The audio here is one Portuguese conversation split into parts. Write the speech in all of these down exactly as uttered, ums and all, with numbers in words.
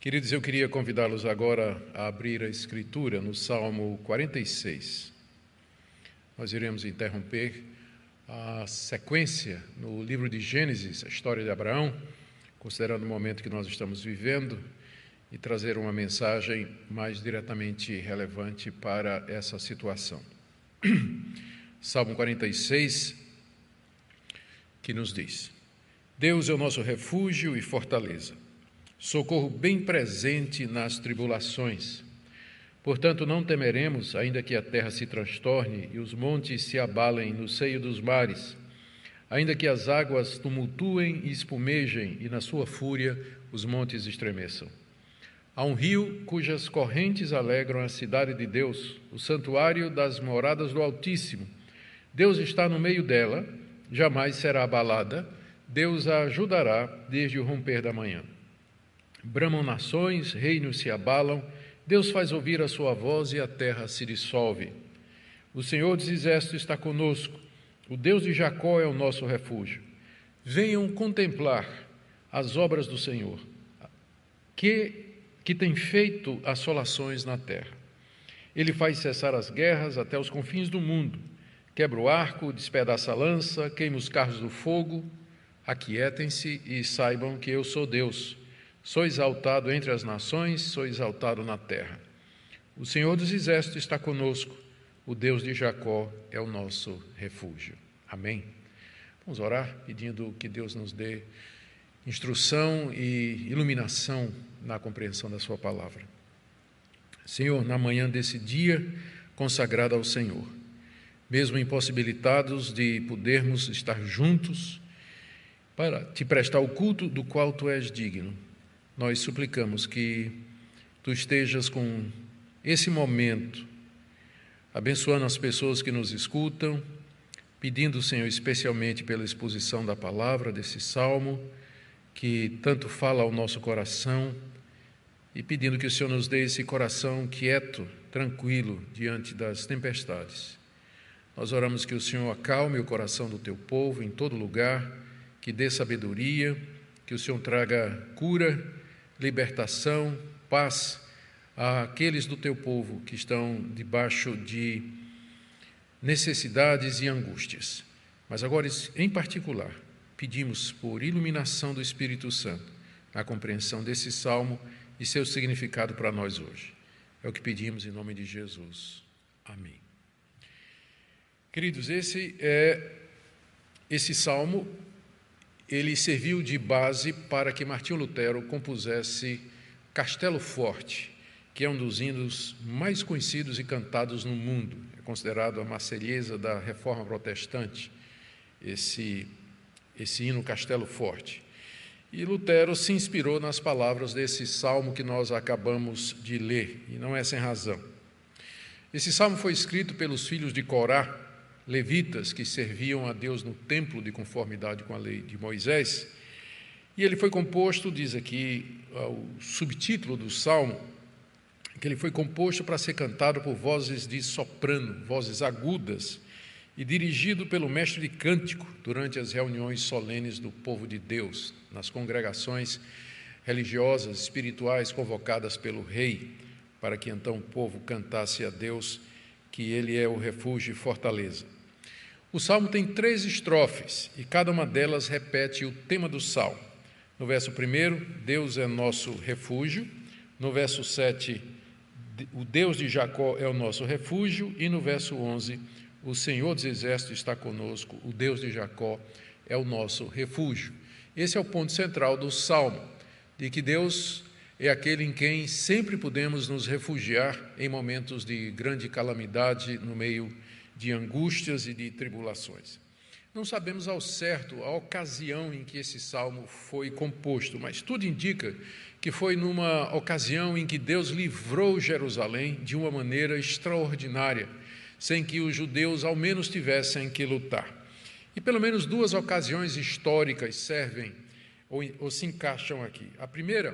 Queridos, eu queria convidá-los agora a abrir a Escritura no Salmo quarenta e seis. Nós iremos interromper a sequência no livro de Gênesis, a história de Abraão, considerando o momento que nós estamos vivendo, e trazer uma mensagem mais diretamente relevante para essa situação. Salmo quarenta e seis, que nos diz: Deus é o nosso refúgio e fortaleza, socorro bem presente nas tribulações. Portanto, não temeremos, ainda que a terra se transtorne e os montes se abalem no seio dos mares, ainda que as águas tumultuem e espumejem e na sua fúria os montes estremeçam. Há um rio cujas correntes alegram a cidade de Deus, o santuário das moradas do Altíssimo. Deus está no meio dela, jamais será abalada, Deus a ajudará desde o romper da manhã. Bramam nações, reinos se abalam, Deus faz ouvir a sua voz e a terra se dissolve. O Senhor dos Exércitos está conosco, o Deus de Jacó é o nosso refúgio. Venham contemplar as obras do Senhor, que que tem feito assolações na terra. Ele faz cessar as guerras até os confins do mundo, quebra o arco, despedaça a lança, queima os carros do fogo. Aquietem-se e saibam que eu sou Deus. Sou exaltado entre as nações, sou exaltado na terra. O Senhor dos Exércitos está conosco, o Deus de Jacó é o nosso refúgio. Amém. Vamos orar pedindo que Deus nos dê instrução e iluminação na compreensão da sua palavra. Senhor, na manhã desse dia consagrado ao Senhor, mesmo impossibilitados de podermos estar juntos para te prestar o culto do qual tu és digno, nós suplicamos que tu estejas com esse momento, abençoando as pessoas que nos escutam, pedindo, Senhor, especialmente pela exposição da palavra desse salmo, que tanto fala ao nosso coração, e pedindo que o Senhor nos dê esse coração quieto, tranquilo, diante das tempestades. Nós oramos que o Senhor acalme o coração do teu povo em todo lugar, que dê sabedoria, que o Senhor traga cura, libertação, paz àqueles do teu povo que estão debaixo de necessidades e angústias. Mas agora, em particular, pedimos por iluminação do Espírito Santo a compreensão desse salmo e seu significado para nós hoje. É o que pedimos em nome de Jesus. Amém. Queridos, esse, é, esse salmo, ele serviu de base para que Martinho Lutero compusesse Castelo Forte, que é um dos hinos mais conhecidos e cantados no mundo. É considerado a Marselhesa da Reforma Protestante, esse esse hino Castelo Forte. E Lutero se inspirou nas palavras desse salmo que nós acabamos de ler, e não é sem razão. Esse salmo foi escrito pelos filhos de Corá, levitas que serviam a Deus no templo de conformidade com a lei de Moisés, e ele foi composto, diz aqui o subtítulo do salmo, que ele foi composto para ser cantado por vozes de soprano, vozes agudas, e dirigido pelo mestre de cântico durante as reuniões solenes do povo de Deus, nas congregações religiosas, espirituais, convocadas pelo rei, para que então o povo cantasse a Deus, que ele é o refúgio e fortaleza. O salmo tem três estrofes, e cada uma delas repete o tema do salmo. No verso primeiro, Deus é nosso refúgio. No verso sete, o Deus de Jacó é o nosso refúgio. E no verso onze, o Senhor dos Exércitos está conosco, o Deus de Jacó é o nosso refúgio. Esse é o ponto central do salmo, de que Deus é aquele em quem sempre podemos nos refugiar em momentos de grande calamidade, no meio de angústias e de tribulações. Não sabemos ao certo a ocasião em que esse salmo foi composto, mas tudo indica que foi numa ocasião em que Deus livrou Jerusalém de uma maneira extraordinária, sem que os judeus ao menos tivessem que lutar. E pelo menos duas ocasiões históricas servem ou, ou se encaixam aqui. A primeira,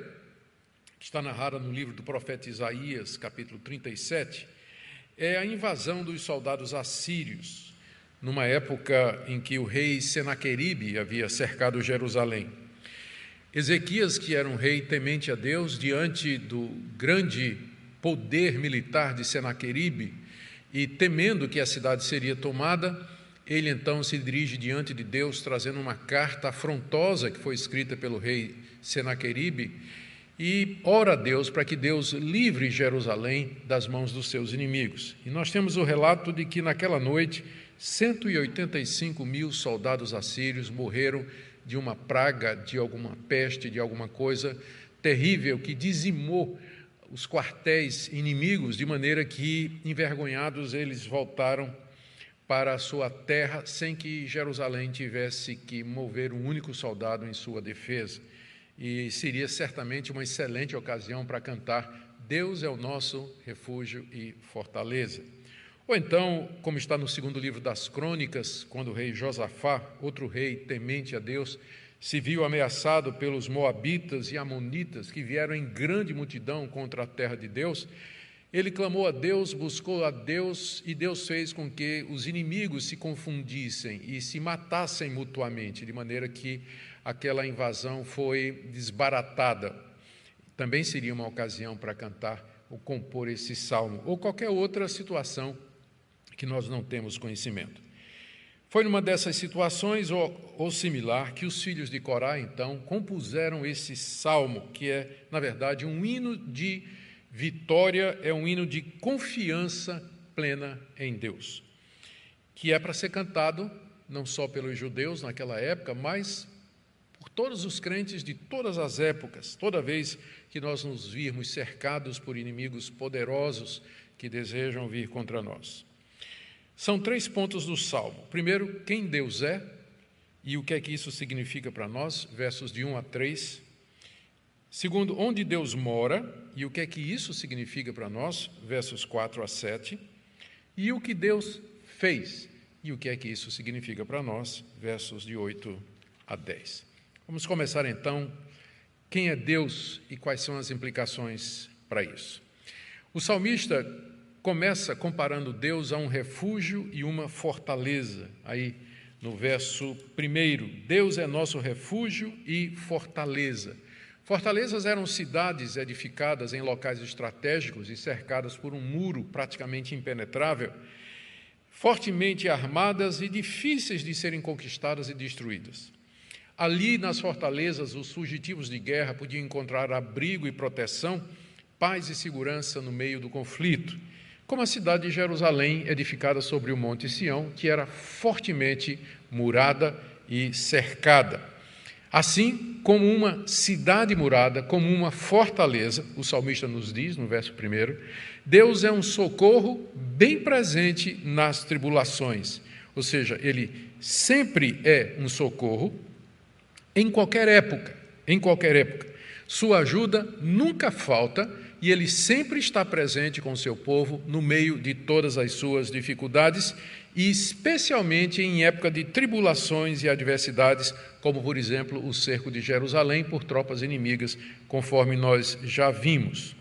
que está narrada no livro do profeta Isaías, capítulo trinta e sete, é a invasão dos soldados assírios, numa época em que o rei Senaqueribe havia cercado Jerusalém. Ezequias, que era um rei temente a Deus, diante do grande poder militar de Senaqueribe, e temendo que a cidade seria tomada, ele então se dirige diante de Deus, trazendo uma carta afrontosa que foi escrita pelo rei Senaqueribe, e ora a Deus para que Deus livre Jerusalém das mãos dos seus inimigos. E nós temos o relato de que naquela noite cento e oitenta e cinco mil soldados assírios morreram de uma praga, de alguma peste, de alguma coisa terrível que dizimou os quartéis inimigos, de maneira que, envergonhados, eles voltaram para a sua terra sem que Jerusalém tivesse que mover um único soldado em sua defesa. E seria certamente uma excelente ocasião para cantar Deus é o nosso refúgio e fortaleza. Ou então, como está no segundo livro das Crônicas, quando o rei Josafá, outro rei temente a Deus, se viu ameaçado pelos Moabitas e Amonitas, que vieram em grande multidão contra a terra de Deus, ele clamou a Deus, buscou a Deus, e Deus fez com que os inimigos se confundissem e se matassem mutuamente, de maneira que aquela invasão foi desbaratada. Também seria uma ocasião para cantar ou compor esse salmo, ou qualquer outra situação que nós não temos conhecimento. Foi numa dessas situações, ou, ou similar, que os filhos de Corá, então, compuseram esse salmo, que é, na verdade, um hino de vitória, é um hino de confiança plena em Deus, que é para ser cantado não só pelos judeus naquela época, mas por todos os crentes de todas as épocas, toda vez que nós nos virmos cercados por inimigos poderosos que desejam vir contra nós. São três pontos do Salmo. Primeiro, quem Deus é e o que é que isso significa para nós, versos de um a três. Segundo, onde Deus mora e o que é que isso significa para nós, versos quatro a sete. E o que Deus fez e o que é que isso significa para nós, versos de oito a dez. Vamos começar então, quem é Deus e quais são as implicações para isso. O salmista começa comparando Deus a um refúgio e uma fortaleza. Aí no verso primeiro, Deus é nosso refúgio e fortaleza. Fortalezas eram cidades edificadas em locais estratégicos e cercadas por um muro praticamente impenetrável, fortemente armadas e difíceis de serem conquistadas e destruídas. Ali, nas fortalezas, os fugitivos de guerra podiam encontrar abrigo e proteção, paz e segurança no meio do conflito, como a cidade de Jerusalém, edificada sobre o Monte Sião, que era fortemente murada e cercada. Assim, como uma cidade murada, como uma fortaleza, o salmista nos diz, no verso primeiro, Deus é um socorro bem presente nas tribulações, ou seja, Ele sempre é um socorro, em qualquer época, em qualquer época, sua ajuda nunca falta e ele sempre está presente com seu povo no meio de todas as suas dificuldades e especialmente em época de tribulações e adversidades, como, por exemplo, o cerco de Jerusalém por tropas inimigas, conforme nós já vimos.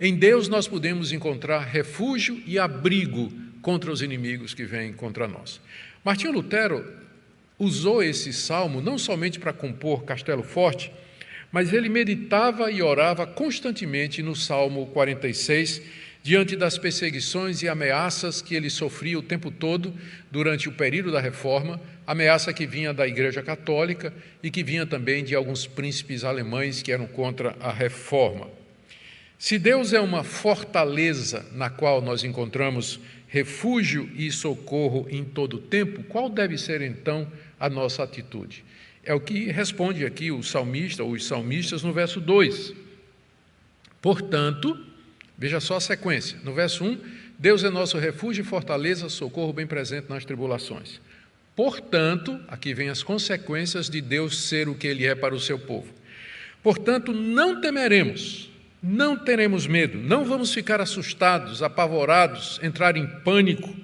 Em Deus nós podemos encontrar refúgio e abrigo contra os inimigos que vêm contra nós. Martinho Lutero usou esse salmo não somente para compor Castelo Forte, mas ele meditava e orava constantemente no Salmo quarenta e seis, diante das perseguições e ameaças que ele sofria o tempo todo durante o período da Reforma, ameaça que vinha da Igreja Católica e que vinha também de alguns príncipes alemães que eram contra a Reforma. Se Deus é uma fortaleza na qual nós encontramos refúgio e socorro em todo o tempo, qual deve ser então a nossa atitude? É o que responde aqui o salmista ou os salmistas no verso dois. Portanto, veja só a sequência. No verso um, Deus é nosso refúgio e fortaleza, socorro bem presente nas tribulações. Portanto, aqui vem as consequências de Deus ser o que Ele é para o seu povo. Portanto, não temeremos. Não teremos medo, não vamos ficar assustados, apavorados, entrar em pânico,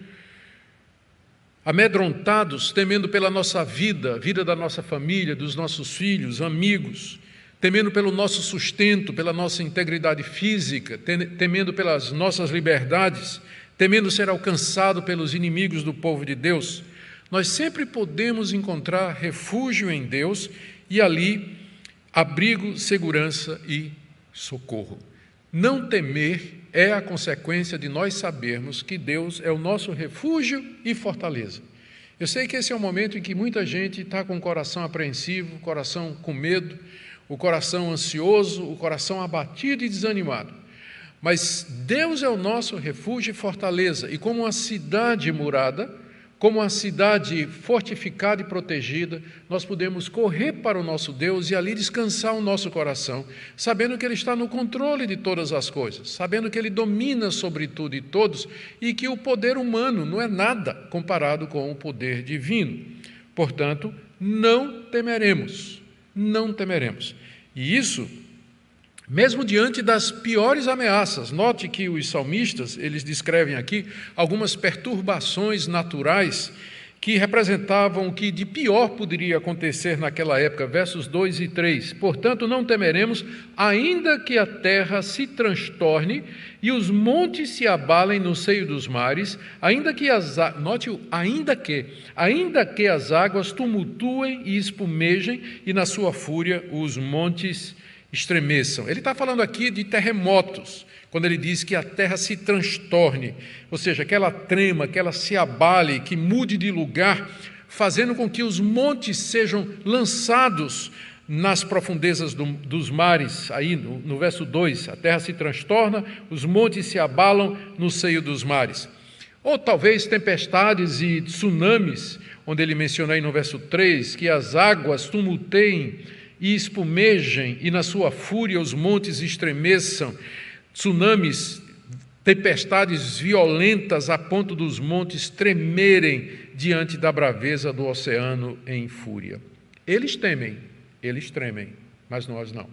amedrontados, temendo pela nossa vida, vida da nossa família, dos nossos filhos, amigos, temendo pelo nosso sustento, pela nossa integridade física, temendo pelas nossas liberdades, temendo ser alcançado pelos inimigos do povo de Deus. Nós sempre podemos encontrar refúgio em Deus e ali abrigo, segurança e socorro. Não temer é a consequência de nós sabermos que Deus é o nosso refúgio e fortaleza. Eu sei que esse é um momento em que muita gente está com o coração apreensivo, o coração com medo, o coração ansioso, o coração abatido e desanimado. Mas Deus é o nosso refúgio e fortaleza, e como uma cidade murada, como uma cidade fortificada e protegida, nós podemos correr para o nosso Deus e ali descansar o nosso coração, sabendo que Ele está no controle de todas as coisas, sabendo que Ele domina sobre tudo e todos, e que o poder humano não é nada comparado com o poder divino. Portanto, não temeremos, não temeremos. E isso, mesmo diante das piores ameaças. Note que os salmistas, eles descrevem aqui algumas perturbações naturais que representavam o que de pior poderia acontecer naquela época, versos dois e três. Portanto, não temeremos, ainda que a terra se transtorne e os montes se abalem no seio dos mares, ainda que as, note o, ainda que, ainda que as águas tumultuem e espumejem e na sua fúria os montes estremeçam. Ele está falando aqui de terremotos, quando ele diz que a terra se transtorne, ou seja, que ela trema, que ela se abale, que mude de lugar, fazendo com que os montes sejam lançados nas profundezas do, dos mares. Aí no, no verso dois, a terra se transtorna, os montes se abalam no seio dos mares. Ou talvez tempestades e tsunamis, onde ele menciona aí no verso três, que as águas tumulteiem e espumejem, e na sua fúria os montes estremeçam, tsunamis, tempestades violentas a ponto dos montes tremerem diante da braveza do oceano em fúria. Eles temem, eles tremem, mas nós não,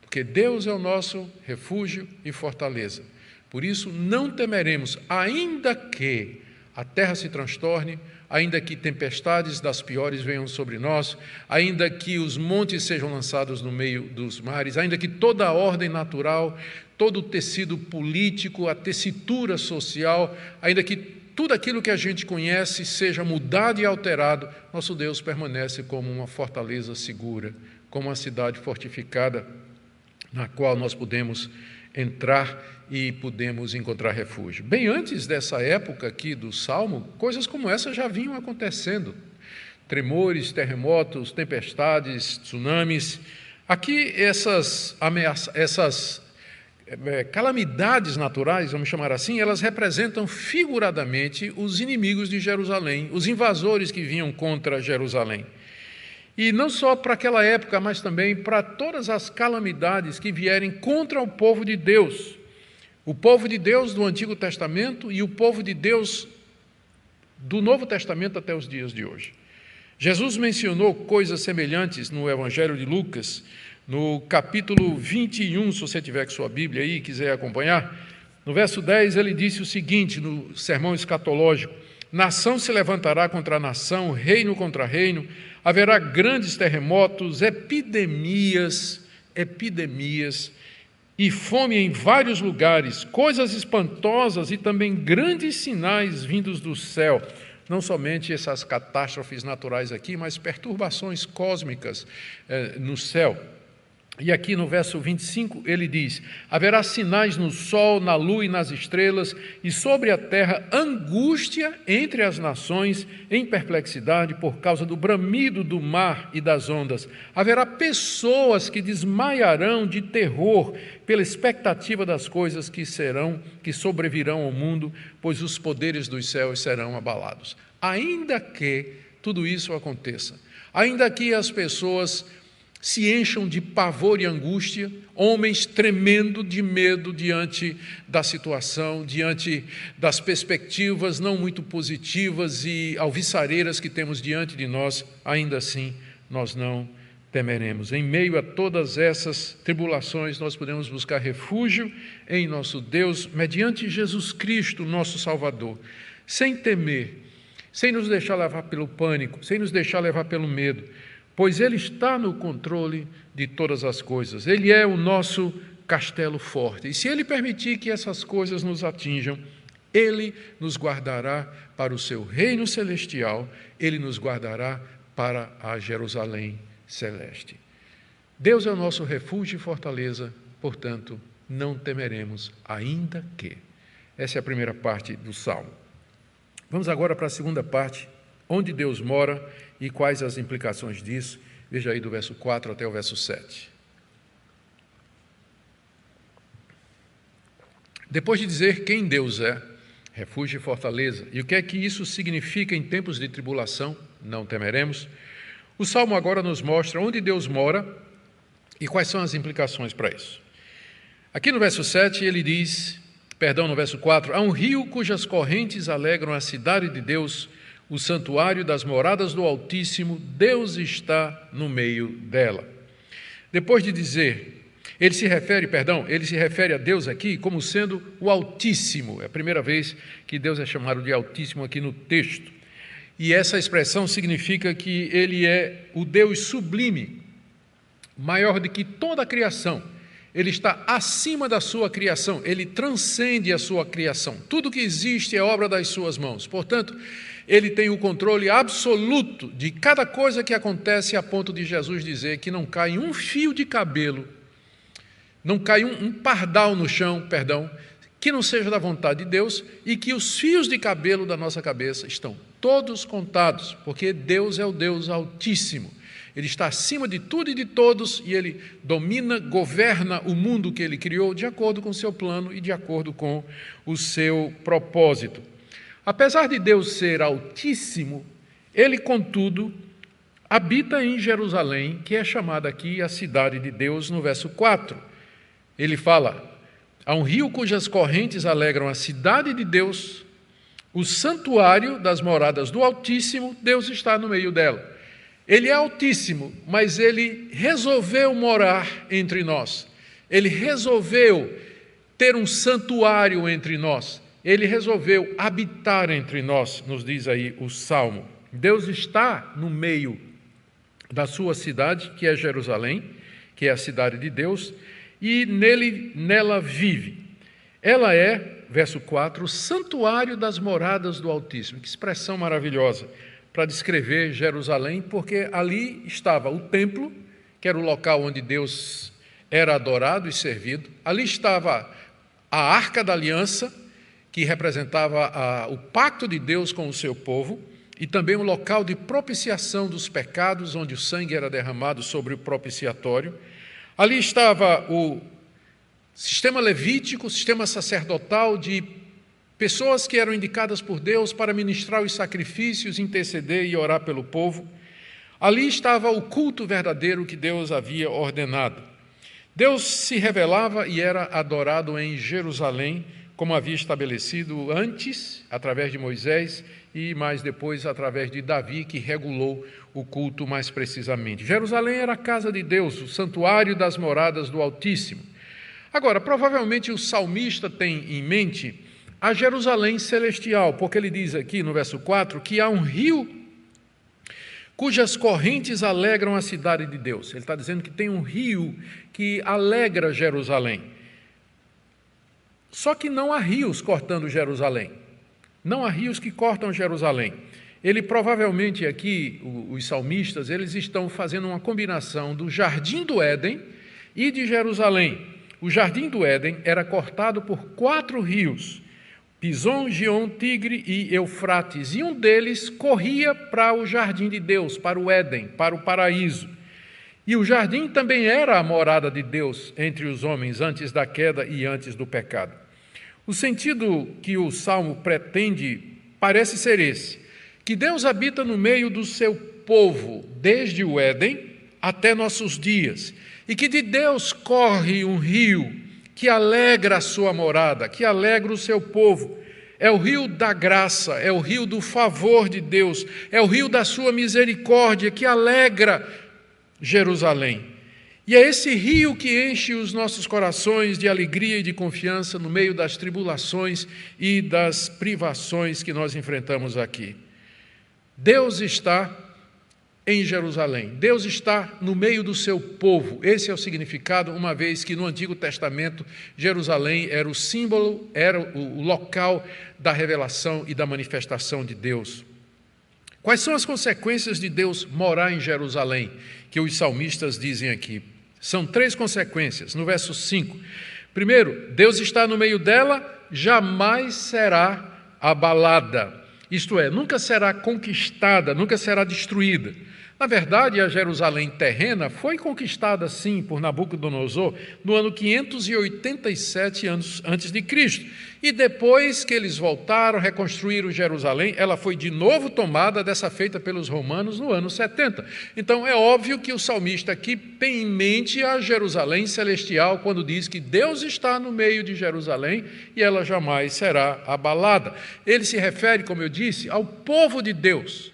porque Deus é o nosso refúgio e fortaleza. Por isso não temeremos, ainda que a terra se transtorne, ainda que tempestades das piores venham sobre nós, ainda que os montes sejam lançados no meio dos mares, ainda que toda a ordem natural, todo o tecido político, a tessitura social, ainda que tudo aquilo que a gente conhece seja mudado e alterado, nosso Deus permanece como uma fortaleza segura, como uma cidade fortificada na qual nós podemos entrar e podemos encontrar refúgio. Bem antes dessa época aqui do Salmo, coisas como essa já vinham acontecendo. Tremores, terremotos, tempestades, tsunamis. Aqui essas ameaças, essas é, calamidades naturais, vamos chamar assim, elas representam figuradamente os inimigos de Jerusalém, os invasores que vinham contra Jerusalém. E não só para aquela época, mas também para todas as calamidades que vierem contra o povo de Deus. O povo de Deus do Antigo Testamento e o povo de Deus do Novo Testamento até os dias de hoje. Jesus mencionou coisas semelhantes no Evangelho de Lucas, no capítulo vinte e um, se você tiver com sua Bíblia aí e quiser acompanhar. No verso dez, ele disse o seguinte, no sermão escatológico: nação se levantará contra nação, reino contra reino, haverá grandes terremotos, epidemias, epidemias e fome em vários lugares, coisas espantosas e também grandes sinais vindos do céu. Não somente essas catástrofes naturais aqui, mas perturbações cósmicas eh, no céu. E aqui no verso vinte e cinco ele diz: haverá sinais no sol, na lua e nas estrelas, e sobre a terra angústia entre as nações, em perplexidade por causa do bramido do mar e das ondas. Haverá pessoas que desmaiarão de terror pela expectativa das coisas que serão, que sobrevirão ao mundo, pois os poderes dos céus serão abalados. Ainda que tudo isso aconteça, ainda que as pessoas se encham de pavor e angústia, homens tremendo de medo diante da situação, diante das perspectivas não muito positivas e alviçareiras que temos diante de nós, ainda assim nós não temeremos. Em meio a todas essas tribulações, nós podemos buscar refúgio em nosso Deus, mediante Jesus Cristo, nosso Salvador, sem temer, sem nos deixar levar pelo pânico, sem nos deixar levar pelo medo, pois Ele está no controle de todas as coisas. Ele é o nosso castelo forte. E se Ele permitir que essas coisas nos atinjam, Ele nos guardará para o seu reino celestial, Ele nos guardará para a Jerusalém celeste. Deus é o nosso refúgio e fortaleza, portanto, não temeremos, ainda que. Essa é a primeira parte do Salmo. Vamos agora para a segunda parte, onde Deus mora e quais as implicações disso. Veja aí do verso quatro até o verso sete. Depois de dizer quem Deus é, refúgio e fortaleza, e o que é que isso significa em tempos de tribulação, não temeremos, o Salmo agora nos mostra onde Deus mora e quais são as implicações para isso. Aqui no verso sete ele diz, perdão, no verso quatro, há um rio cujas correntes alegram a cidade de Deus, o santuário das moradas do Altíssimo, Deus está no meio dela. Depois de dizer, ele se refere, perdão, ele se refere a Deus aqui como sendo o Altíssimo. É a primeira vez que Deus é chamado de Altíssimo aqui no texto. E essa expressão significa que ele é o Deus sublime, maior do que toda a criação. Ele está acima da sua criação, ele transcende a sua criação. Tudo que existe é obra das suas mãos. Portanto, ele tem o controle absoluto de cada coisa que acontece, a ponto de Jesus dizer que não cai um fio de cabelo, não cai um, um pardal no chão, perdão, que não seja da vontade de Deus, e que os fios de cabelo da nossa cabeça estão todos contados, porque Deus é o Deus Altíssimo. Ele está acima de tudo e de todos, e ele domina, governa o mundo que ele criou de acordo com o seu plano e de acordo com o seu propósito. Apesar de Deus ser Altíssimo, ele, contudo, habita em Jerusalém, que é chamada aqui a cidade de Deus, no verso quatro. Ele fala, há um rio cujas correntes alegram a cidade de Deus, o santuário das moradas do Altíssimo, Deus está no meio dela. Ele é Altíssimo, mas ele resolveu morar entre nós. Ele resolveu ter um santuário entre nós. Ele resolveu habitar entre nós, nos diz aí o Salmo. Deus está no meio da sua cidade, que é Jerusalém, que é a cidade de Deus, e nele, nela vive. Ela é, verso quatro, o santuário das moradas do Altíssimo. Que expressão maravilhosa para descrever Jerusalém, porque ali estava o templo, que era o local onde Deus era adorado e servido. Ali estava a Arca da Aliança, que representava a, o pacto de Deus com o seu povo, e também um local de propiciação dos pecados, onde o sangue era derramado sobre o propiciatório. Ali estava o sistema levítico, o sistema sacerdotal de pessoas que eram indicadas por Deus para ministrar os sacrifícios, interceder e orar pelo povo. Ali estava o culto verdadeiro que Deus havia ordenado. Deus se revelava e era adorado em Jerusalém, como havia estabelecido antes, através de Moisés, e mais depois através de Davi, que regulou o culto mais precisamente. Jerusalém era a casa de Deus, o santuário das moradas do Altíssimo. Agora, provavelmente o salmista tem em mente a Jerusalém celestial, porque ele diz aqui no verso quatro que há um rio cujas correntes alegram a cidade de Deus. Ele está dizendo que tem um rio que alegra Jerusalém. Só que não há rios cortando Jerusalém. Não há rios que cortam Jerusalém. Ele provavelmente aqui, os salmistas, eles estão fazendo uma combinação do jardim do Éden e de Jerusalém. O jardim do Éden era cortado por quatro rios, Pison, Gion, Tigre e Eufrates, e um deles corria para o jardim de Deus, para o Éden, para o paraíso. E o jardim também era a morada de Deus entre os homens, antes da queda e antes do pecado. O sentido que o Salmo pretende parece ser esse, que Deus habita no meio do seu povo, desde o Éden até nossos dias, e que de Deus corre um rio que alegra a sua morada, que alegra o seu povo. É o rio da graça, é o rio do favor de Deus, é o rio da sua misericórdia, que alegra Jerusalém. E é esse rio que enche os nossos corações de alegria e de confiança no meio das tribulações e das privações que nós enfrentamos aqui. Deus está em Jerusalém. Deus está no meio do seu povo. Esse é o significado, uma vez que no Antigo Testamento, Jerusalém era o símbolo, era o local da revelação e da manifestação de Deus. Quais são as consequências de Deus morar em Jerusalém, que os salmistas dizem aqui? São três consequências, no verso cinco. Primeiro, Deus está no meio dela, jamais será abalada. Isto é, nunca será conquistada, nunca será destruída. Na verdade, a Jerusalém terrena foi conquistada, sim, por Nabucodonosor no ano quinhentos e oitenta e sete antes de Cristo. E depois que eles voltaram, reconstruíram Jerusalém, ela foi de novo tomada, dessa feita pelos romanos, no ano setenta. Então, é óbvio que o salmista aqui tem em mente a Jerusalém celestial, quando diz que Deus está no meio de Jerusalém e ela jamais será abalada. Ele se refere, como eu disse, ao povo de Deus,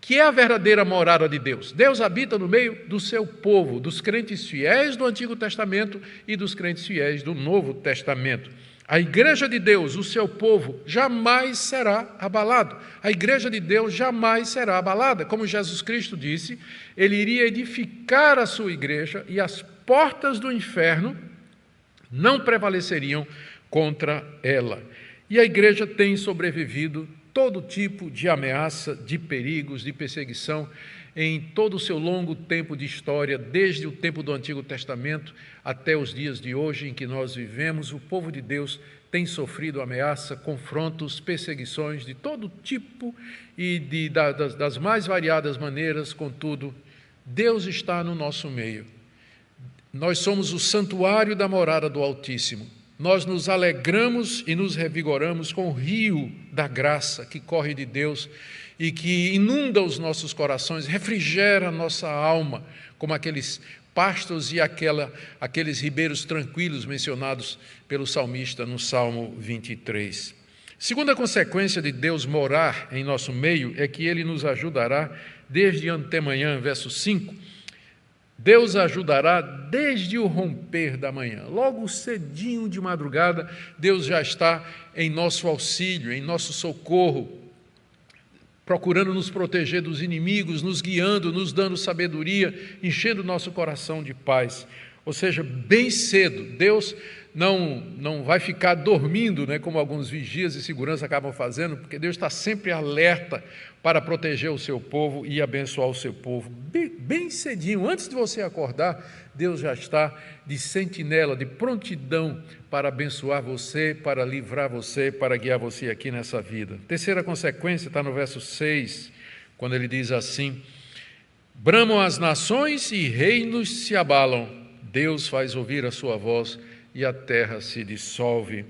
que é a verdadeira morada de Deus. Deus habita no meio do seu povo, dos crentes fiéis do Antigo Testamento e dos crentes fiéis do Novo Testamento. A igreja de Deus, o seu povo, jamais será abalado. A igreja de Deus jamais será abalada. Como Jesus Cristo disse, ele iria edificar a sua igreja e as portas do inferno não prevaleceriam contra ela. E a igreja tem sobrevivido todo tipo de ameaça, de perigos, de perseguição, em todo o seu longo tempo de história, desde o tempo do Antigo Testamento até os dias de hoje em que nós vivemos. O povo de Deus tem sofrido ameaça, confrontos, perseguições de todo tipo e de, das, das mais variadas maneiras. Contudo, Deus está no nosso meio. Nós somos o santuário da morada do Altíssimo. Nós nos alegramos e nos revigoramos com o rio da graça que corre de Deus e que inunda os nossos corações, refrigera a nossa alma, como aqueles pastos e aquela, aqueles ribeiros tranquilos mencionados pelo salmista no Salmo vinte e três. Segunda consequência de Deus morar em nosso meio é que ele nos ajudará desde antemanhã, verso cinco. Deus ajudará desde o romper da manhã. Logo cedinho de madrugada, Deus já está em nosso auxílio, em nosso socorro, procurando nos proteger dos inimigos, nos guiando, nos dando sabedoria, enchendo nosso coração de paz. Ou seja, bem cedo, Deus não, não vai ficar dormindo, né, como alguns vigias de segurança acabam fazendo, porque Deus está sempre alerta para proteger o seu povo e abençoar o seu povo. Bem, bem cedinho, antes de você acordar, Deus já está de sentinela, de prontidão para abençoar você, para livrar você, para guiar você aqui nessa vida. Terceira consequência está no verso seis, quando ele diz assim: bramam as nações e reinos se abalam. Deus faz ouvir a sua voz e a terra se dissolve.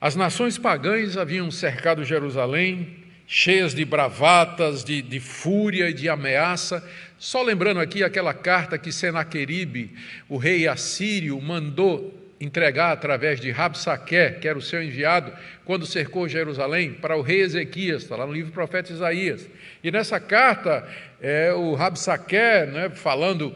As nações pagãs haviam cercado Jerusalém, cheias de bravatas, de, de fúria e de ameaça. Só lembrando aqui aquela carta que Senaqueribe, o rei assírio, mandou entregar através de Rabsaqué, que era o seu enviado, quando cercou Jerusalém, para o rei Ezequias, está lá no livro do profeta Isaías. E nessa carta, é, o Rabsaqué, né, falando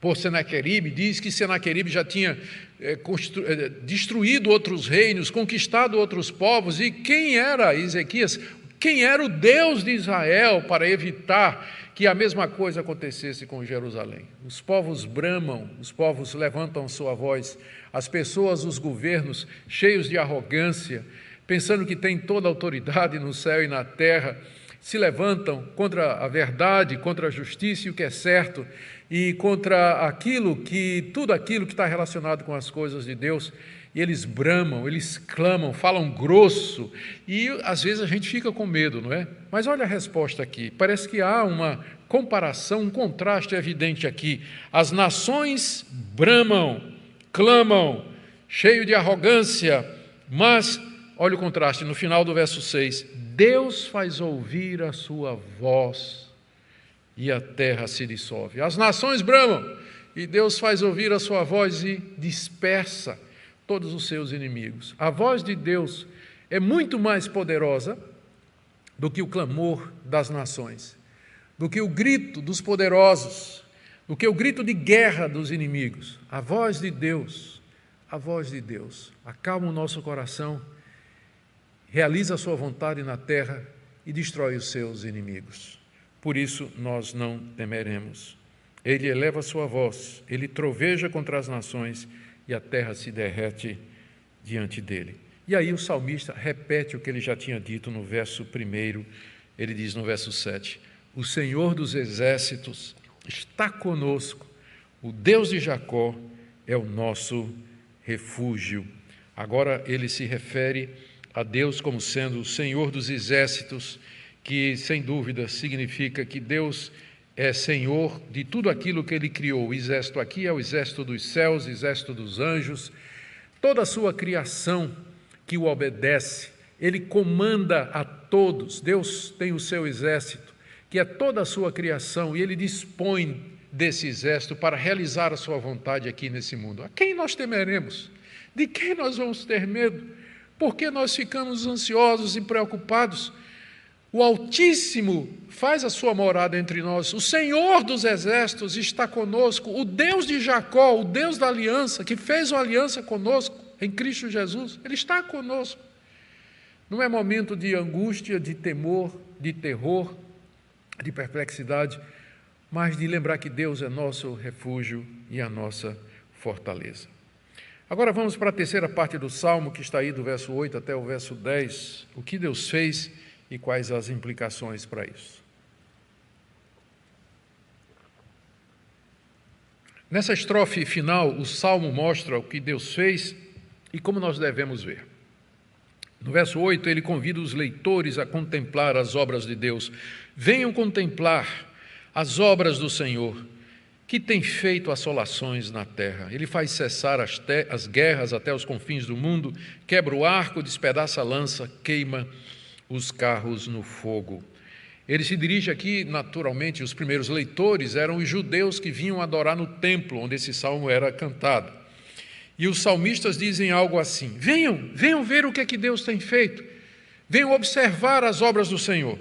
por Senaqueribe, diz que Senaqueribe já tinha é, constru... destruído outros reinos, conquistado outros povos, e quem era Ezequias? Quem era o Deus de Israel para evitar que a mesma coisa acontecesse com Jerusalém? Os povos bramam, os povos levantam sua voz, as pessoas, os governos, cheios de arrogância, pensando que têm toda a autoridade no céu e na terra, se levantam contra a verdade, contra a justiça e o que é certo, e contra aquilo que, tudo aquilo que está relacionado com as coisas de Deus. E eles bramam, eles clamam, falam grosso, e às vezes a gente fica com medo, não é? Mas olha a resposta aqui, parece que há uma comparação, um contraste evidente aqui. As nações bramam, clamam, cheio de arrogância, mas olha o contraste, no final do verso seis, Deus faz ouvir a sua voz e a terra se dissolve. As nações bramam, e Deus faz ouvir a sua voz e dispersa todos os seus inimigos. A voz de Deus é muito mais poderosa do que o clamor das nações, do que o grito dos poderosos, do que o grito de guerra dos inimigos. A voz de Deus, a voz de Deus, acalma o nosso coração, realiza a sua vontade na terra e destrói os seus inimigos. Por isso nós não temeremos. Ele eleva sua voz, ele troveja contra as nações e a terra se derrete diante dele. E aí o salmista repete o que ele já tinha dito no verso primeiro, ele diz no verso sete, o Senhor dos exércitos está conosco, O Deus de Jacó é o nosso refúgio. Agora ele se refere a Deus como sendo o Senhor dos exércitos, que sem dúvida significa que Deus é Senhor de tudo aquilo que ele criou. O exército aqui é o exército dos céus, o exército dos anjos, toda a sua criação que o obedece. Ele comanda a todos. Deus tem o seu exército, que é toda a sua criação, e ele dispõe desse exército para realizar a sua vontade aqui nesse mundo. A quem nós temeremos? De quem nós vamos ter medo? Por que nós ficamos ansiosos e preocupados? O Altíssimo faz a sua morada entre nós. O Senhor dos exércitos está conosco. O Deus de Jacó, o Deus da aliança, que fez uma aliança conosco em Cristo Jesus, ele está conosco. Não é momento de angústia, de temor, de terror, de perplexidade, mas de lembrar que Deus é nosso refúgio e a nossa fortaleza. Agora vamos para a terceira parte do Salmo, que está aí do verso oito até o verso dez. O que Deus fez e quais as implicações para isso. Nessa estrofe final, o Salmo mostra o que Deus fez e como nós devemos ver. No verso oito, ele convida os leitores a contemplar as obras de Deus. Venham contemplar as obras do Senhor, que tem feito assolações na terra. Ele faz cessar as, te- as guerras até os confins do mundo, quebra o arco, despedaça a lança, queima os carros no fogo. Ele se dirige aqui, naturalmente, os primeiros leitores eram os judeus que vinham adorar no templo, onde esse salmo era cantado. E os salmistas dizem algo assim: venham, venham ver o que é que Deus tem feito, venham observar as obras do Senhor.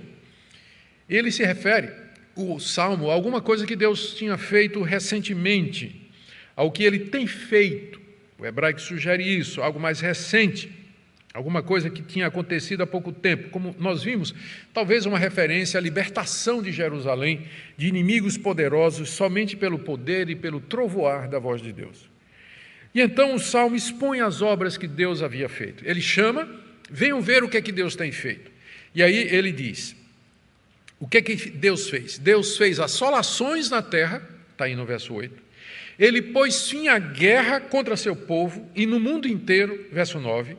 Ele se refere, o salmo, alguma coisa que Deus tinha feito recentemente, ao que ele tem feito. O hebraico sugere isso, algo mais recente, alguma coisa que tinha acontecido há pouco tempo. Como nós vimos, talvez uma referência à libertação de Jerusalém, de inimigos poderosos, somente pelo poder e pelo trovoar da voz de Deus. E então o salmo expõe as obras que Deus havia feito. Ele chama, venham ver o que é que Deus tem feito. E aí ele diz, o que é que Deus fez? Deus fez assolações na terra, está aí no verso oito. Ele pôs fim à guerra contra seu povo e no mundo inteiro, verso nove.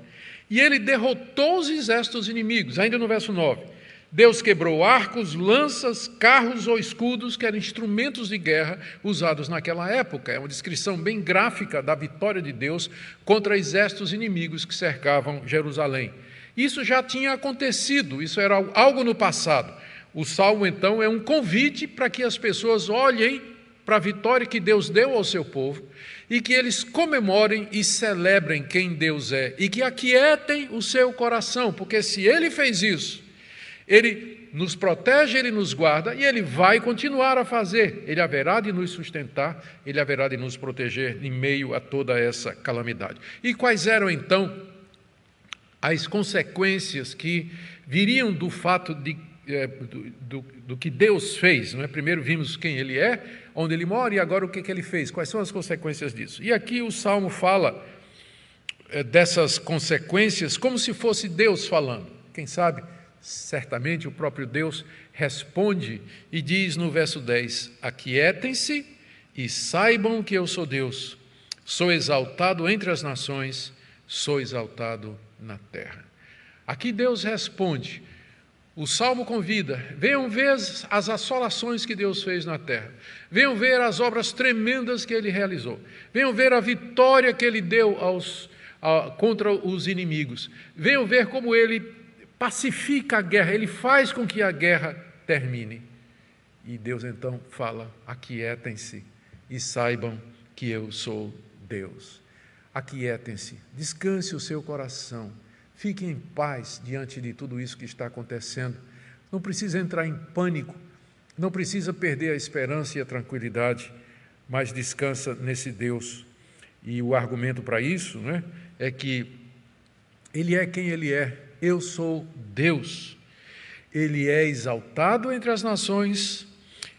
E ele derrotou os exércitos inimigos, ainda no verso nove. Deus quebrou arcos, lanças, carros ou escudos, que eram instrumentos de guerra usados naquela época. É uma descrição bem gráfica da vitória de Deus contra exércitos inimigos que cercavam Jerusalém. Isso já tinha acontecido, isso era algo no passado. O salmo, então, é um convite para que as pessoas olhem para a vitória que Deus deu ao seu povo e que eles comemorem e celebrem quem Deus é e que aquietem o seu coração, porque se ele fez isso, ele nos protege, ele nos guarda e ele vai continuar a fazer. Ele haverá de nos sustentar, ele haverá de nos proteger em meio a toda essa calamidade. E quais eram, então, as consequências que viriam do fato de Do, do, do que Deus fez, não é? Primeiro vimos quem ele é, onde ele mora e agora o que, que ele fez, quais são as consequências disso. E aqui o Salmo fala dessas consequências como se fosse Deus falando. Quem sabe, certamente o próprio Deus responde e diz no verso dez, aquietem-se e saibam que eu sou Deus, sou exaltado entre as nações, sou exaltado na terra. Aqui Deus responde. O Salmo convida, venham ver as, as assolações que Deus fez na terra, venham ver as obras tremendas que ele realizou, venham ver a vitória que ele deu aos, a, contra os inimigos, venham ver como ele pacifica a guerra, ele faz com que a guerra termine. E Deus então fala, aquietem-se e saibam que eu sou Deus. Aquietem-se, descanse o seu coração. Fique em paz diante de tudo isso que está acontecendo. Não precisa entrar em pânico, não precisa perder a esperança e a tranquilidade, mas descansa nesse Deus. E o argumento para isso, né, é que ele é quem ele é. Eu sou Deus. Ele é exaltado entre as nações,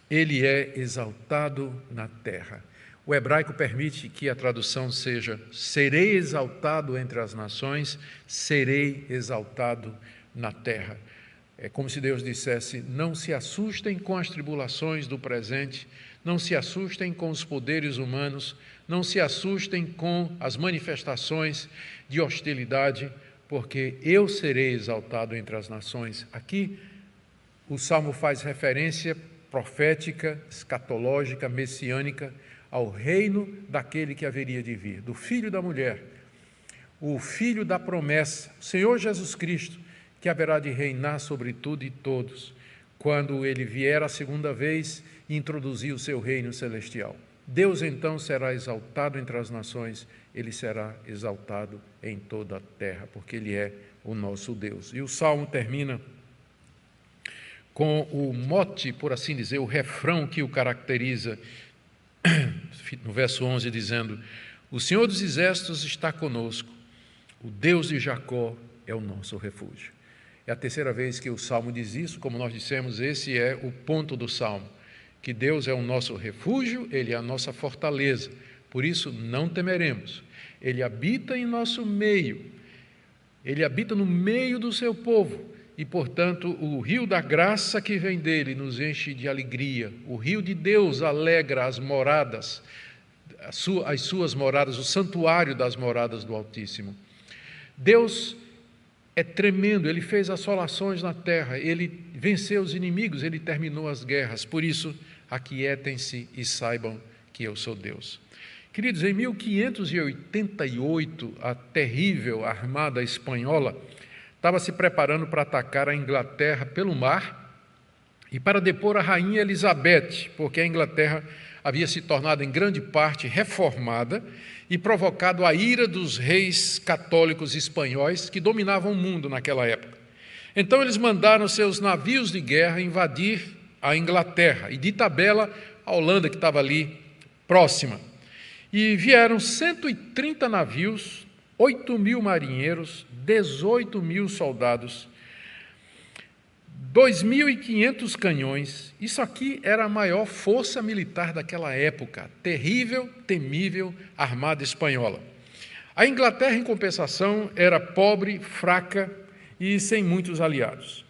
ele é exaltado na terra. O hebraico permite que a tradução seja serei exaltado entre as nações, serei exaltado na terra. É como se Deus dissesse, não se assustem com as tribulações do presente, Não se assustem com os poderes humanos, não se assustem com as manifestações de hostilidade, porque eu serei exaltado entre as nações. Aqui, o Salmo faz referência profética, escatológica, messiânica, ao reino daquele que haveria de vir, do filho da mulher, o filho da promessa, o Senhor Jesus Cristo, que haverá de reinar sobre tudo e todos, quando ele vier a segunda vez e introduzir o seu reino celestial. Deus, então, será exaltado entre as nações, ele será exaltado em toda a terra, porque ele é o nosso Deus. E o Salmo termina com o mote, por assim dizer, o refrão que o caracteriza, no verso onze, dizendo: o Senhor dos Exércitos está conosco, o Deus de Jacó é o nosso refúgio. É a terceira vez que o Salmo diz isso. Como nós dissemos, esse é o ponto do Salmo, que Deus é o nosso refúgio, ele é a nossa fortaleza, por isso não temeremos. Ele habita em nosso meio, ele habita no meio do seu povo, e, portanto, o rio da graça que vem dele nos enche de alegria. O rio de Deus alegra as moradas, as suas moradas, o santuário das moradas do Altíssimo. Deus é tremendo, ele fez assolações na terra, ele venceu os inimigos, ele terminou as guerras. Por isso, aquietem-se e saibam que eu sou Deus. Queridos, em mil quinhentos e oitenta e oito, a terrível armada espanhola estava se preparando para atacar a Inglaterra pelo mar e para depor a rainha Elizabeth, porque a Inglaterra havia se tornado em grande parte reformada e provocado a ira dos reis católicos espanhóis que dominavam o mundo naquela época. Então eles mandaram seus navios de guerra invadir a Inglaterra e, de tabela, a Holanda, que estava ali próxima. E vieram cento e trinta navios, oito mil marinheiros, dezoito mil soldados, dois mil e quinhentos canhões. Isso aqui era a maior força militar daquela época, a terrível, temível armada espanhola. A Inglaterra, em compensação, era pobre, fraca e sem muitos aliados.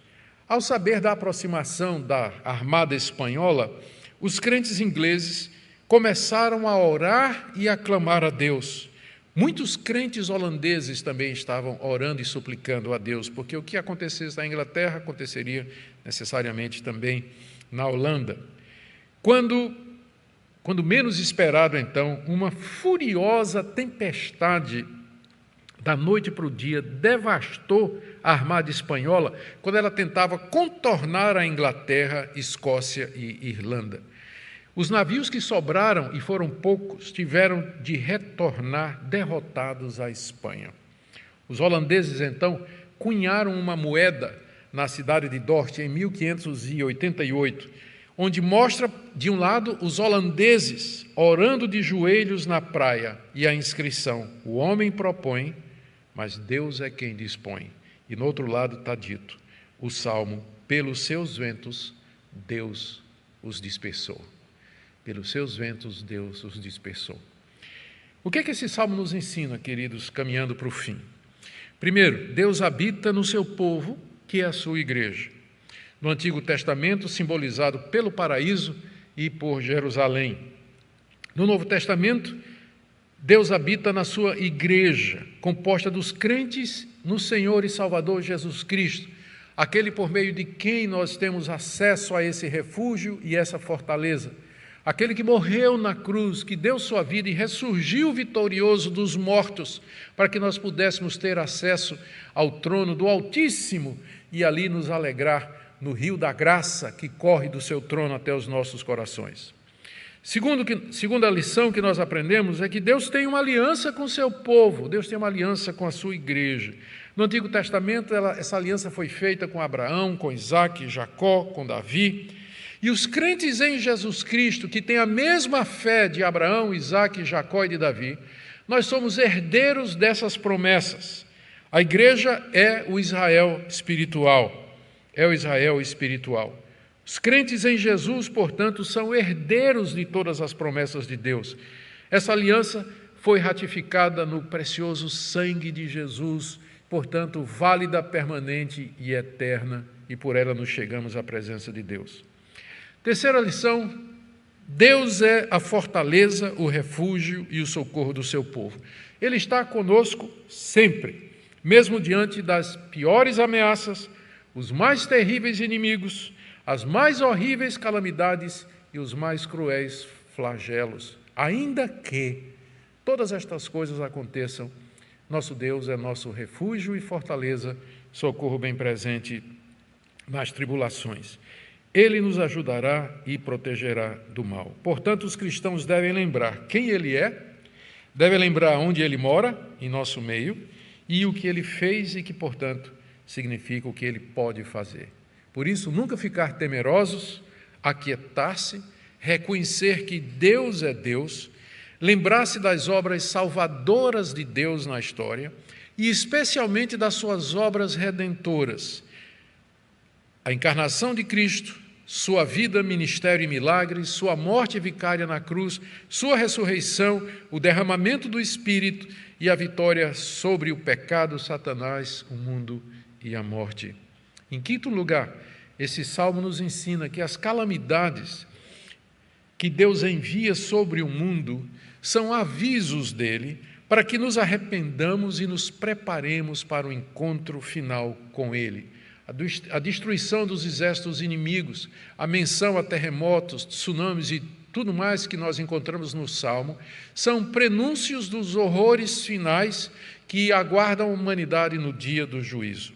Ao saber da aproximação da armada espanhola, os crentes ingleses começaram a orar e a clamar a Deus. Muitos crentes holandeses também estavam orando e suplicando a Deus, porque o que acontecesse na Inglaterra aconteceria necessariamente também na Holanda. Quando, quando menos esperado, então, uma furiosa tempestade da noite para o dia devastou a armada espanhola quando ela tentava contornar a Inglaterra, Escócia e Irlanda. Os navios que sobraram, e foram poucos, tiveram de retornar derrotados à Espanha. Os holandeses, então, cunharam uma moeda na cidade de Dordrecht em mil quinhentos e oitenta e oito, onde mostra, de um lado, os holandeses orando de joelhos na praia, e a inscrição: o homem propõe, mas Deus é quem dispõe. E, no outro lado, está dito o salmo: pelos seus ventos, Deus os dispersou. Pelos seus ventos, Deus os dispersou. O que é que esse salmo nos ensina, queridos, caminhando para o fim? Primeiro, Deus habita no seu povo, que é a sua igreja. No Antigo Testamento, simbolizado pelo paraíso e por Jerusalém. No Novo Testamento, Deus habita na sua igreja, composta dos crentes no Senhor e Salvador Jesus Cristo, aquele por meio de quem nós temos acesso a esse refúgio e essa fortaleza. Aquele que morreu na cruz, que deu sua vida e ressurgiu vitorioso dos mortos, para que nós pudéssemos ter acesso ao trono do Altíssimo e ali nos alegrar no rio da graça que corre do seu trono até os nossos corações. Segundo que, segunda lição que nós aprendemos é que Deus tem uma aliança com o seu povo, Deus tem uma aliança com a sua igreja. No Antigo Testamento, ela, essa aliança foi feita com Abraão, com Isaac, Jacó, com Davi. E os crentes em Jesus Cristo, que têm a mesma fé de Abraão, Isaac, Jacó e de Davi, nós somos herdeiros dessas promessas. A igreja é o Israel espiritual, é o Israel espiritual. Os crentes em Jesus, portanto, são herdeiros de todas as promessas de Deus. Essa aliança foi ratificada no precioso sangue de Jesus, portanto, válida, permanente e eterna, e por ela nos chegamos à presença de Deus. Terceira lição Deus é a fortaleza, o refúgio e o socorro do seu povo. Ele está conosco sempre, mesmo diante das piores ameaças, os mais terríveis inimigos, as mais horríveis calamidades e os mais cruéis flagelos. Ainda que todas estas coisas aconteçam, nosso Deus é nosso refúgio e fortaleza, socorro bem presente nas tribulações. Ele nos ajudará e protegerá do mal. Portanto, os cristãos devem lembrar quem ele é, devem lembrar onde ele mora, em nosso meio, e o que ele fez e que, portanto, significa o que ele pode fazer. Por isso, nunca ficar temerosos, aquietar-se, reconhecer que Deus é Deus, lembrar-se das obras salvadoras de Deus na história e especialmente das suas obras redentoras. A encarnação de Cristo, sua vida, ministério e milagres, sua morte vicária na cruz, sua ressurreição, o derramamento do Espírito e a vitória sobre o pecado, Satanás, o mundo e a morte. Em quinto lugar, esse salmo nos ensina que as calamidades que Deus envia sobre o mundo são avisos dele para que nos arrependamos e nos preparemos para o encontro final com ele. A destruição dos exércitos inimigos, a menção a terremotos, tsunamis e tudo mais que nós encontramos no Salmo, são prenúncios dos horrores finais que aguardam a humanidade no dia do juízo.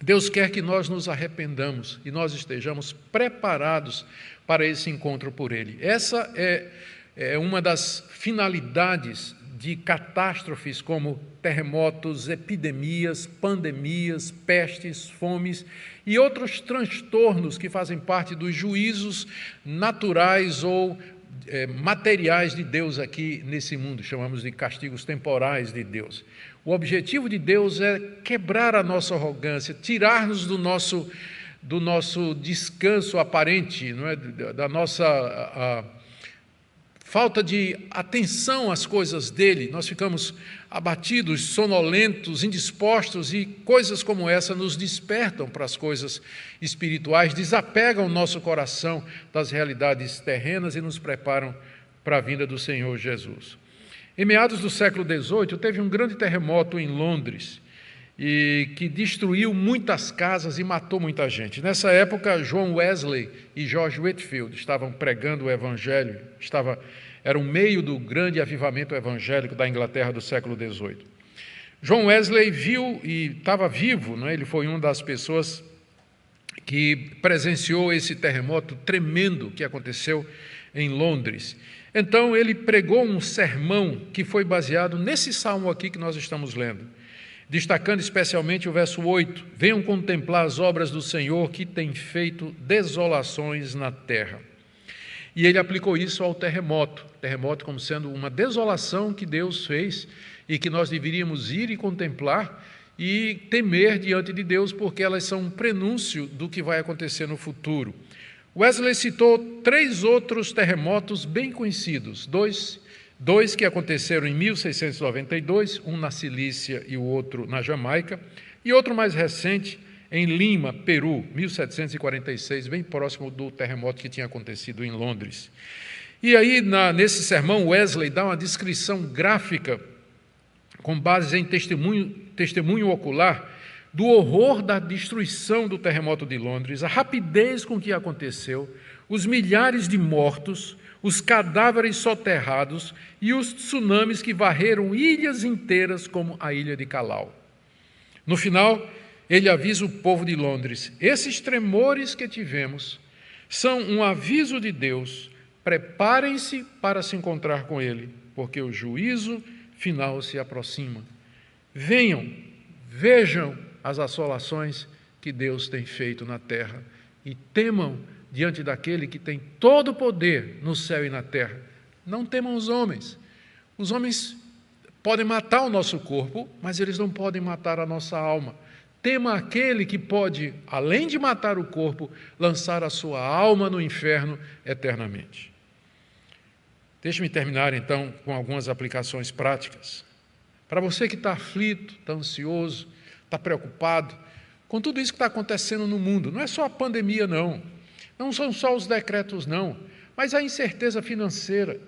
Deus quer que nós nos arrependamos e nós estejamos preparados para esse encontro por ele. Essa é, é uma das finalidades de catástrofes como terremotos, epidemias, pandemias, pestes, fomes e outros transtornos que fazem parte dos juízos naturais ou é, materiais de Deus aqui nesse mundo, chamamos de castigos temporais de Deus. O objetivo de Deus é quebrar a nossa arrogância, tirar-nos do nosso, do nosso descanso aparente, não é? da nossa... A, a, Falta de atenção às coisas dele, nós ficamos abatidos, sonolentos, indispostos e coisas como essa nos despertam para as coisas espirituais, desapegam o nosso coração das realidades terrenas e nos preparam para a vinda do Senhor Jesus. Em meados do século dezoito, teve um grande terremoto em Londres e que destruiu muitas casas e matou muita gente. Nessa época, João Wesley e George Whitefield estavam pregando o evangelho, estava, era o meio do grande avivamento evangélico da Inglaterra do século dezoito. João Wesley viu e estava vivo, né? Ele foi uma das pessoas que presenciou esse terremoto tremendo que aconteceu em Londres. Então, ele pregou um sermão que foi baseado nesse salmo aqui que nós estamos lendo, destacando especialmente o verso oito, venham contemplar as obras do Senhor que tem feito desolações na terra. E ele aplicou isso ao terremoto, terremoto como sendo uma desolação que Deus fez e que nós deveríamos ir e contemplar e temer diante de Deus, porque elas são um prenúncio do que vai acontecer no futuro. Wesley citou três outros terremotos bem conhecidos, dois Dois que aconteceram em mil seiscentos e noventa e dois, um na Sicília e o outro na Jamaica, e outro mais recente em Lima, Peru, mil setecentos e quarenta e seis, bem próximo do terremoto que tinha acontecido em Londres. E aí, na, nesse sermão, Wesley dá uma descrição gráfica, com base em testemunho, testemunho ocular, do horror da destruição do terremoto de Londres, a rapidez com que aconteceu, os milhares de mortos, os cadáveres soterrados e os tsunamis que varreram ilhas inteiras como a ilha de Calau. No final, ele avisa o povo de Londres, esses tremores que tivemos são um aviso de Deus, preparem-se para se encontrar com ele, porque o juízo final se aproxima. Venham, vejam as assolações que Deus tem feito na terra e temam diante daquele que tem todo o poder no céu e na terra. Não temam os homens. Os homens podem matar o nosso corpo, mas eles não podem matar a nossa alma. Tema aquele que pode, além de matar o corpo, lançar a sua alma no inferno eternamente. Deixe-me terminar, então, com algumas aplicações práticas. Para você que está aflito, está ansioso, está preocupado com tudo isso que está acontecendo no mundo, não é só a pandemia, não. Não são só os decretos, não. mas a incerteza financeira,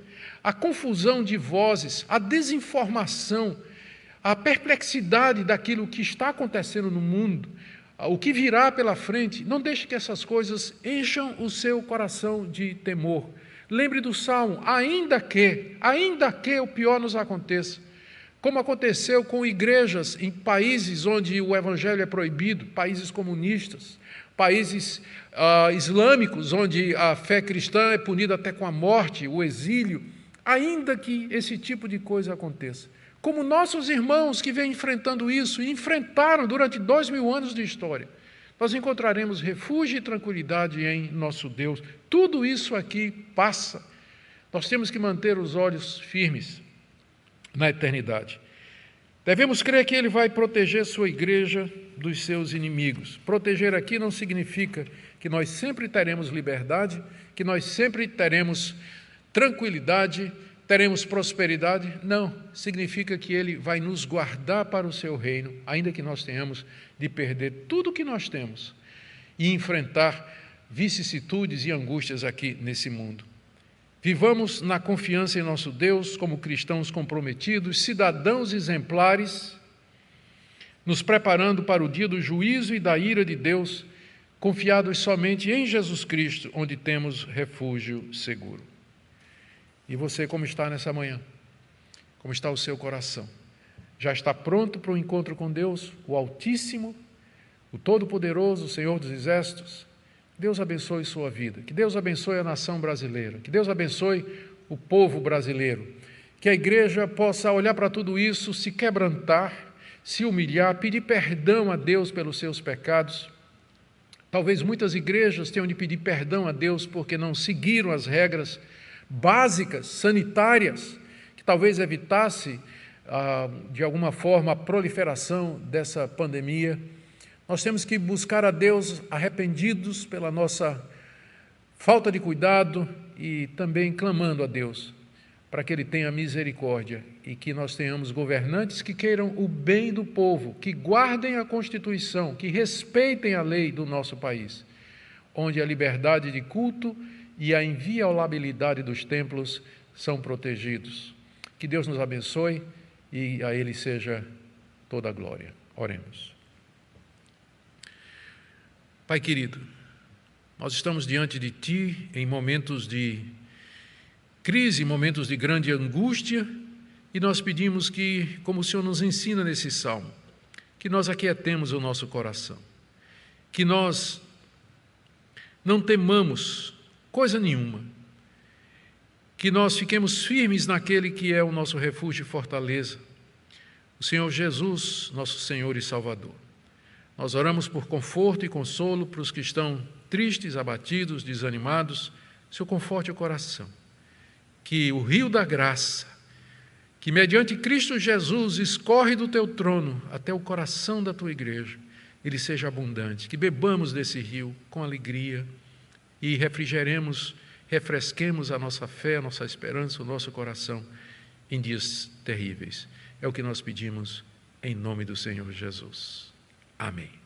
a confusão de vozes, a desinformação, a perplexidade daquilo que está acontecendo no mundo, o que virá pela frente, não deixe que essas coisas encham o seu coração de temor. Lembre do Salmo, ainda que, ainda que o pior nos aconteça, como aconteceu com igrejas em países onde o evangelho é proibido, países comunistas, países ah, islâmicos, onde a fé cristã é punida até com a morte, o exílio, ainda que esse tipo de coisa aconteça. Como nossos irmãos que vêm enfrentando isso, e enfrentaram durante dois mil anos de história, nós encontraremos refúgio e tranquilidade em nosso Deus. Tudo isso aqui passa. Nós temos que manter os olhos firmes na eternidade. Devemos crer que Ele vai proteger sua igreja dos seus inimigos. Proteger aqui não significa que nós sempre teremos liberdade, que nós sempre teremos tranquilidade, teremos prosperidade? Não. Significa que Ele vai nos guardar para o seu reino, ainda que nós tenhamos de perder tudo o que nós temos e enfrentar vicissitudes e angústias aqui nesse mundo. Vivamos na confiança em nosso Deus, como cristãos comprometidos, cidadãos exemplares, nos preparando para o dia do juízo e da ira de Deus, confiados somente em Jesus Cristo, onde temos refúgio seguro. E você, como está nessa manhã? Como está o seu coração? Já está pronto para o encontro com Deus, o Altíssimo, o Todo-Poderoso, o Senhor dos Exércitos? Deus abençoe sua vida, que Deus abençoe a nação brasileira, que Deus abençoe o povo brasileiro, que a igreja possa olhar para tudo isso, se quebrantar, se humilhar, pedir perdão a Deus pelos seus pecados. Talvez muitas igrejas tenham de pedir perdão a Deus porque não seguiram as regras básicas, sanitárias, que talvez evitasse, ah, de alguma forma, a proliferação dessa pandemia. Nós temos que buscar a Deus arrependidos pela nossa falta de cuidado e também clamando a Deus para que Ele tenha misericórdia e que nós tenhamos governantes que queiram o bem do povo, que guardem a Constituição, que respeitem a lei do nosso país, onde a liberdade de culto e a inviolabilidade dos templos são protegidos. Que Deus nos abençoe e a Ele seja toda a glória. Oremos. Pai querido, nós estamos diante de Ti em momentos de crise, momentos de grande angústia, e nós pedimos que, como o Senhor nos ensina nesse salmo, que nós aquietemos o nosso coração, que nós não temamos coisa nenhuma, que nós fiquemos firmes naquele que é o nosso refúgio e fortaleza, o Senhor Jesus, nosso Senhor e Salvador. Nós oramos por conforto e consolo para os que estão tristes, abatidos, desanimados. Senhor, conforte o coração, que o rio da graça, que mediante Cristo Jesus escorre do teu trono até o coração da tua igreja, ele seja abundante, que bebamos desse rio com alegria, e refrigeremos, refresquemos a nossa fé, a nossa esperança, o nosso coração em dias terríveis. É o que nós pedimos em nome do Senhor Jesus. Amém.